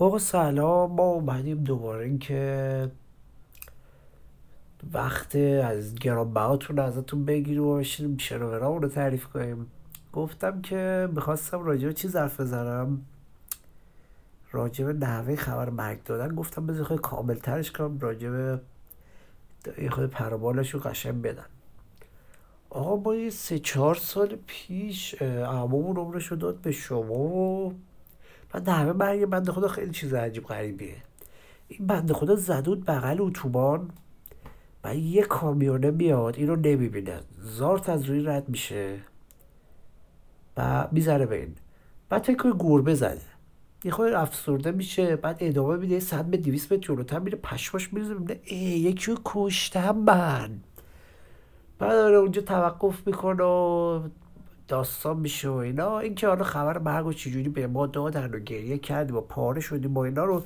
خب سلام، ما اومدیم دوباره این که وقت از گرانبهاتون ازتون بگیریم و بشینیم شنوهرامون رو تعریف کنیم. گفتم که میخواستم راجع به چیز حرف بزنم، راجع به نحوه خبر مرگ دادن. گفتم بذار خیلی کامل ترش کنم، راجع به خیلی پربالش رو قشنگ بدن. آقا ما یه 3-4 سال پیش عمومون عمرش رو داد به شما و من نحوه مرگ بنده خدا خیلی چیز عجیب غریبیه. این بنده خدا زدود بغل اتوبان و یه کامیونه میاد، این رو نمیبینن، زارت از روی رد میشه و میزنه به این، بعد تک روی گربه زده، یه خود افسرده میشه، بعد ادامه میده، یه 100 متر 200 متر جلوتر میره، پشماش میریزه، میبینه یکی رو کشتم من، بعد اونجا توقف میکنه و داستان میشه و اینا. این که حالا خبر مرگ و چجوری به ما دادن و گریه کردیم و پاره شدیم با اینا رو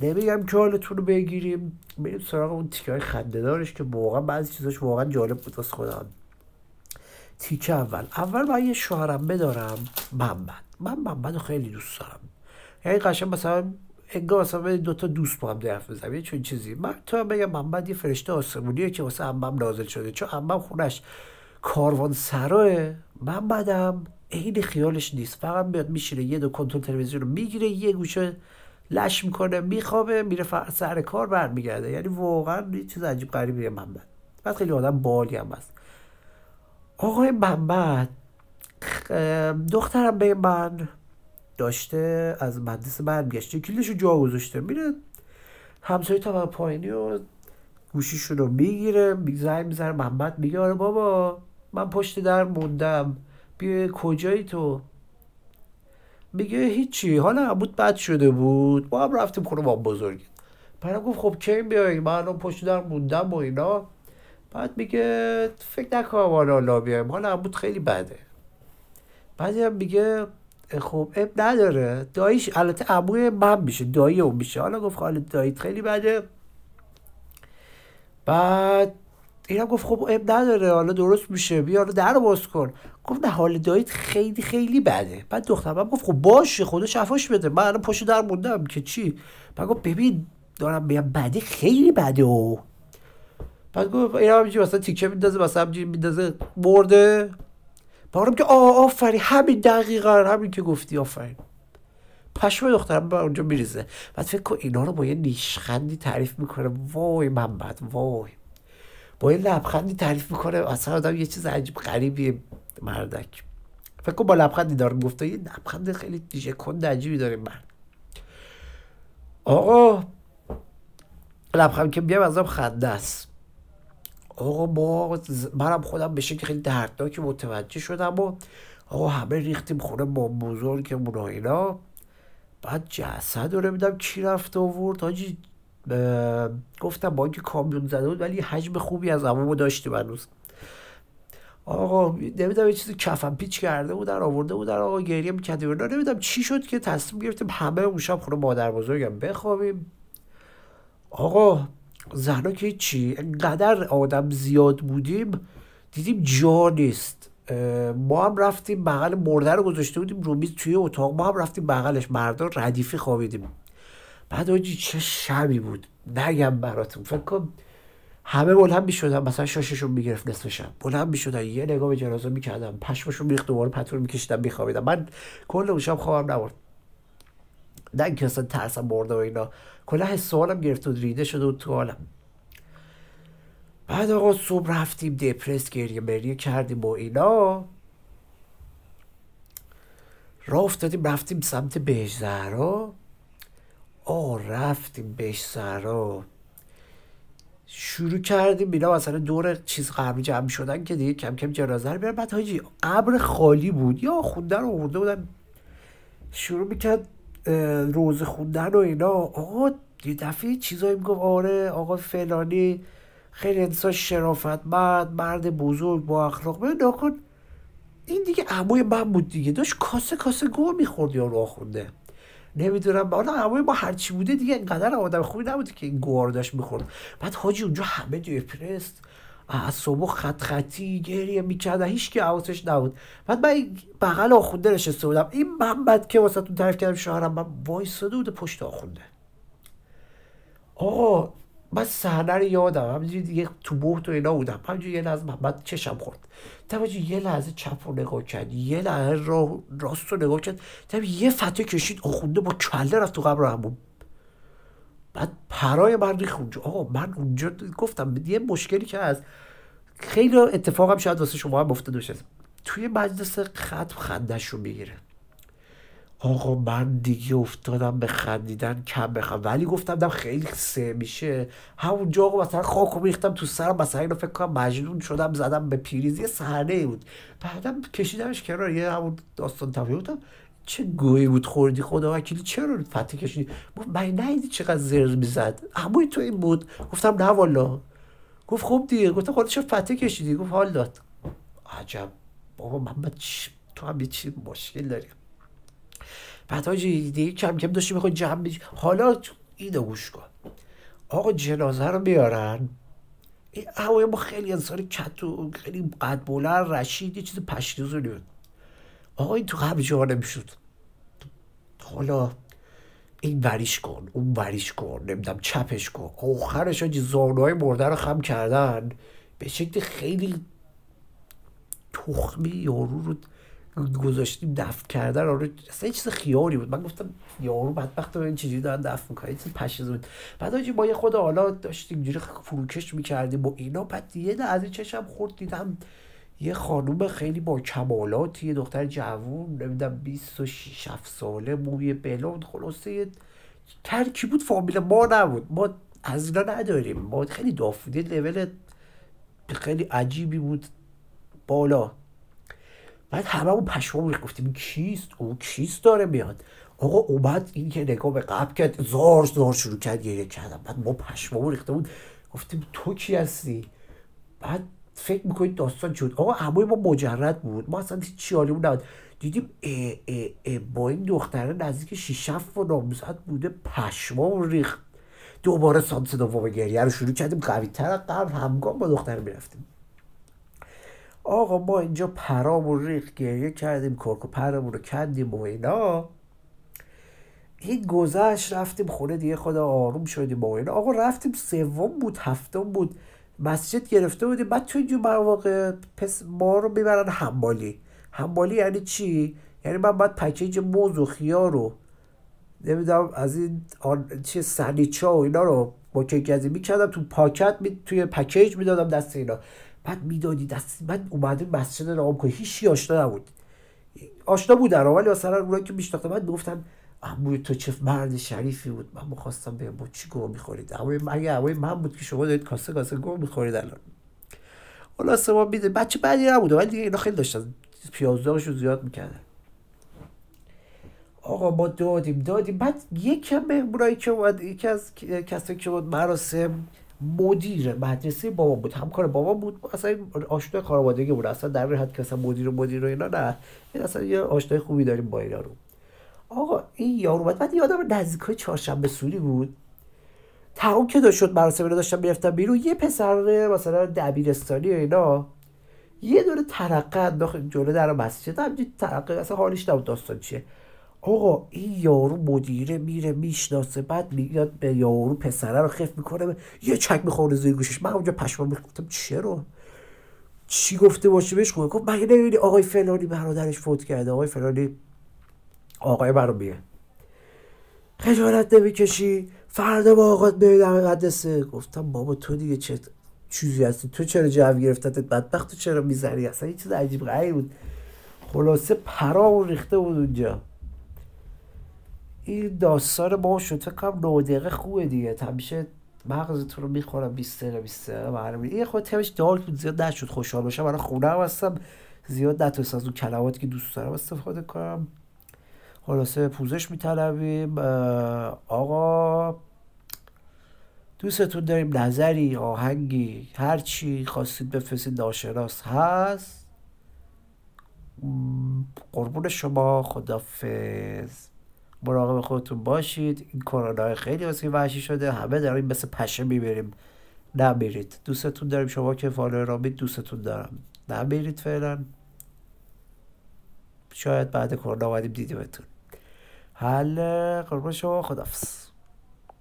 نمیگم که حالتون رو بگیریم، بریم سراغ اون تیکه های خنده‌دارش که واقعا بعضی چیزاش واقعا جالب بود واسه خودم. تیکه اول من یه شوهرمه دارم، من خیلی دوست دارم، یعنی قشنگ مثلا انگار مثلا دوتا دوست با هم حرف می‌زنیم، چون چیزی من تو بگم محمد یه فرشته آسمونیه که واسه عمم نازل شده، چون عمم خونش کاروانسرایه، من بعدم عین خیالش نیست، فقط میاد میشینه یه دو کنترل تلویزیون رو میگیره یه گوشه لش میکنه، میخوابه، میره سر کار برمیگرده. یعنی واقعا یه چیز عجیب غریبیه محمد. بعد خیلی آدم بالی هم هست. آقای محمد دخترم به من داشته از مدرسه برمیگشته، کلیدش رو جا گذاشته، میره همسایه طبقه پایینی و گوشیشون رو میگیره، زنگ میزنه، محمد میگه آره بابا من پشت در موندم، بیا کجایی تو؟ میگه هیچی، حالا عمود بد شده بود، ما هم رفتیم خونه بابا بزرگی. بعدم گفت خب کی بیاییم، من الان پشت در موندم و اینا. بعد میگه فکر نکنم حالا بیایم، حالا عمود خیلی بده. بعدی هم میگه خب اب نداره، داییش البته عموی من میشه، دایی اون میشه، حالا گفت حالت داییت خیلی بده. بعد اینم گفت خب اب نداره، حالا درست میشه، بیا حالا در رو باز کن. گفت نه حال داییت خیلی خیلی بده. بعد دخترم گفت خب باشه خدا شفاش بده، من الان پشت در موندم که چی. بعد گفت ببین دارم میگم بده، خیلی بده. و بعد گفت اینا همینجوری مثلا تیکه میندازه، مثلا همینجوری میندازه برده. بعدم که آفرین، همین دقیقاً همین که گفتی، آفرین. پشم دخترم با اونجا میریزه. بعد فکر کن اینا رو با یه نیشخندی تعریف میکنه، وای محمد وای، با یه لبخندی تعریف میکنه، اصلا آدم یه چیز عجیب غریبیه مردک. فکر کن با لبخندی دارم گفته، یه لبخند خیلی دیجه کند عجیبی داره مرد. آقا لبخند که بیام ازم خنده است. آقا منم خودم به شکل خیلی دردناکی متوجه شدم و آقا همه ریختیم خونه با بزرگمون و اینا. بعد جسد رو نمیدم کی رفت آورد حاجی. گفتم با اینکه کامیون زده بود ولی حجم خوبی از عمومو داشتیم هنوز. آقا نمیدم یه چیزی کفن پیچ کرده بود در آورده بود، در آقا گریه میکرد و نمیدم چی شد که تصمیم گرفتیم همه اون شب خونه مادر بزرگم بخوابیم. آقا زهرا که چی انقدر آدم زیاد بودیم دیدیم جا نیست، ما هم رفتیم بغل مرده رو گذاشته بودیم رو میز توی اتاق، ما هم رفتیم بغلش، مردا ردیفی خوابیدیم. بعد آجی چه شبی بود نگم براتون. فکر کنم همه بلند میشدن، مثلا شاششون میگرفت نصف شب، بلند میشدن یه نگاه به جنازه میکردم، پشمشون میریخت، دوباره پتو میکشیدم میخوابیدم. من کل اون شب خوابم نبرد، نه اینکه اصلا ترسم برده و اینا، کلا حس سوالم گرفت و ریده شده و تو حالم. بعد آقا صبح رفتیم دپرس گریه مریه کردیم با اینا، راه افتادیم رفتیم سمت بهش زهرا. رفتیم بهش زهرا شروع کردیم اینا مثلا دور چیز قبر جمع شدن که دیگه کم کم جنازه رو بیارن. بعد حاجی قبر خالی بود، یا خونده رو آورده بودن، شروع میکرد روزه خوندن و اینا. آقا یه دفعه چیزایی میگفت، آره آقا فلانی خیلی انسان شرافتمند، مرد بزرگ با اخلاق. باید نکن این دیگه عموی من بود دیگه، داشت کاسه کاسه گوه میخورد یا راه خونده نمیدونم، حالا عموی ما هرچی بوده دیگه انقدر آدم خوبی نبود که این گوه رو داشت میخورد. بعد حاجی اونجا همه دیپرست، اعصابو خط خطی گریه میکرد، هیچ کی حواسش نبود. بعد بغل آخونده نشسته بودم، این محمد که واسه تون تعریف کردم شوهرم، من وایساده بود پشت آخونده. آقا من صحنه رو یادم، همینجوری دیگه تو بحت و اینا بودم، همینجوری یه لحظه محمد چشم خورد، توجه یه لحظه چپ رو نگاه کرد، یه لحظه راست رو نگاه کرد، یه فته کشید آخونده با کله رفت تو قبر عمو. بعد پرای من ریخ اونجا. آقا من اونجا گفتم یه مشکلی که هست، خیلی اتفاقم شاید واسه شما هم افتاده باشه، توی مجلس ختم خندش رو میگیره. آقا من دیگه افتادم به خندیدن کم بخم، ولی گفتم خیلی سه میشه همونجا. آقا مثلا خاک رو میریختم تو سرم، مثلا اینو فکر کنم مجنون شدم زدم به پیریز، یه صحنه بود. بعدم کشیدمش کنار، یه همون داستان تفریحی بودم. چه گویی بود خوردی خدا وکیلی، چرا فتی کشیدی؟ من نهیدی چقدر زر میزد، عموی تو این بود؟ گفتم نه والا. گفت خب دیگه. گفتم خودت چه فتی کشیدی؟ گفت حال داد. عجب بابا محمد، تو هم یه چی مشکل داری. بعد حاجی دیگه کم کم داشتی میخوای جمع بشی. حالا اینو گوش کن، آقا جنازه رو بیارن، این هوای ما خیلی انسان کت و خیلی قد بلند رشید، یه چیز پشتیزو بود. آقا این تو قبر جا نمیشد. حالا این وریش کن، اون وریش کن، نمیدم چپش کن، آخرش ها زانوهای مرده رو خم کردن به شکل خیلی تخمی. یارو رو گذاشتیم دفن کردن، اصلا چیز خیاری بود. من گفتم یارو بدبخت این چیزی دارن دفن میکنه، این چیز پشیز بود. بعد آجی ما یه خود حالا داشتیم جوری فروکش میکردیم با اینا. بعد یه نه از این چشم خورد، دیدم یه خانوم خیلی با کمالات، یه دختر جوون نمیدونم 26 7 ساله، موی بلوند، خلاصه یه ترکی بود، فامیل ما نبود، ما از اینا نداریم، ما خیلی دافوده، لول خیلی عجیبی بود بالا. بعد هممون پشمام ریخت، گفتیم کیست؟ اون کیست داره میاد؟ آقا اومد این که نگاه به قبر کرد، زار زار شروع کرد گریه کردن. بعد ما پشمام ریخته بود، گفتیم تو کی هستی؟ بعد فکر میکنید داستان شد. آقا عموی ما مجرد بود، ما اصلا چی حالیمون نبود. دیدیم اه اه اه با این دختره نزدیک 6-7 و نامزد بوده، پشمام ریخت. دوباره سانس دوم گریه رو شروع کردیم، قوی‌تر قبل همگام با دختر میرفتیم. آقا ما اینجا پرامون ریخت، گریه کردیم، کرک و پرمون رو کندیم و اینا. این گذشت، رفتیم خونه دیگه، خدا آروم شدیم و اینا. آقا رفتیم، سوم بود هفتم بود، مسجد گرفته بودیم. بعد تو اینجور برواقع پس ما رو میبرن حمالی. حمالی یعنی چی؟ یعنی من باید پکیج موز و خیار رو نمیدونم از این سنیچا و اینا رو با کیکزی میکردم تو پاکت، توی پکیج میدادم دست اینا. بعد میدادی دست من، اومده مسجد نام کنی، هیچی آشنا نبود. آشنا بودن ولی اصلا اونایی که میشناختم. بعد میگفتن عموی تو چه مرد شریفی بود، من می‌خواستم به ما چی گوه می‌خورید؟ عموی من بود که شما دارید کاسه کاسه گوه می‌خورید الان. حالا سما میده بچه بعدی نبود، ولی دیگه اینا خیلی داشتن پیازداغش رو زیاد میکردن. آقا ما دادیم. بعد یکی هم مهمونایی که اومد، یکی از کسایی که بود مراسم، مدیر مدرسه بابا بود، همکار بابا بود، اصلا آشنای خانوادگی بود، اصلا در حد که اصلا مدیر و اینا نه، اصلا یه آشنای خوبی داریم با اینا رو. آقا این یارو بعد یادم نزدیکای چهارشنبه سوری بود، تمام که داشت مراسم اینا داشتم میرفتم بیرون، یه پسر مثلا دبیرستانی و اینا یه دور ترقه انداخت جلو در مسجد، همینجوری ترقه اصلا حالش نبود داستان چیه. آقا این یارو مدیره میره میشناسه، بعد میاد به یارو پسره رو خف میکنه، یه چک میخوره زیر گوشش. من اونجا پشمام ریخت، گفتم چرا؟ چی گفته باشه بهش؟ گفت مگه نمیبینی آقای فلانی برادرش فوت کرده، آقای فلانی آقای برمیه، خجالت نمیکشی؟ فردا با آقات بیدم مدرسه. گفتم بابا تو دیگه چه چیزی هستی، تو چرا جو گرفتت، بدبخت تو چرا میزنی؟ اصلا یه چیز عجیب غریب بود. خلاصه پرامون ریخته بود اونجا. این داستان ما شد، فکر کنم 9 دقیقه خوبه دیگه، همیشه مغزتون رو میخورم 20 دقیقه برمیده. این خود تمش دارک بود، زیاد نشد. خوشحال باشم برای خونه هم هستم، زیاد نتونست از اون کلمات که دوست دارم استفاده کنم. خلاصه پوزش میطلبیم. آقا دوستتون داریم، نظری، آهنگی، هر چی خواستید بفرستید، ناشناس هست. قربون شما، خدافظ. مراقب خودتون باشید، این کرونای خیلی واسه وحشی شده، همه داریم مثل پشه میبریم نبرید. دوستتون داریم، شما که فالوور رامید دوستتون دارم. نبرید فعلا، شاید بعد کرونا آمدیم دیدیمتون. حل قربان شما، خداحافظ.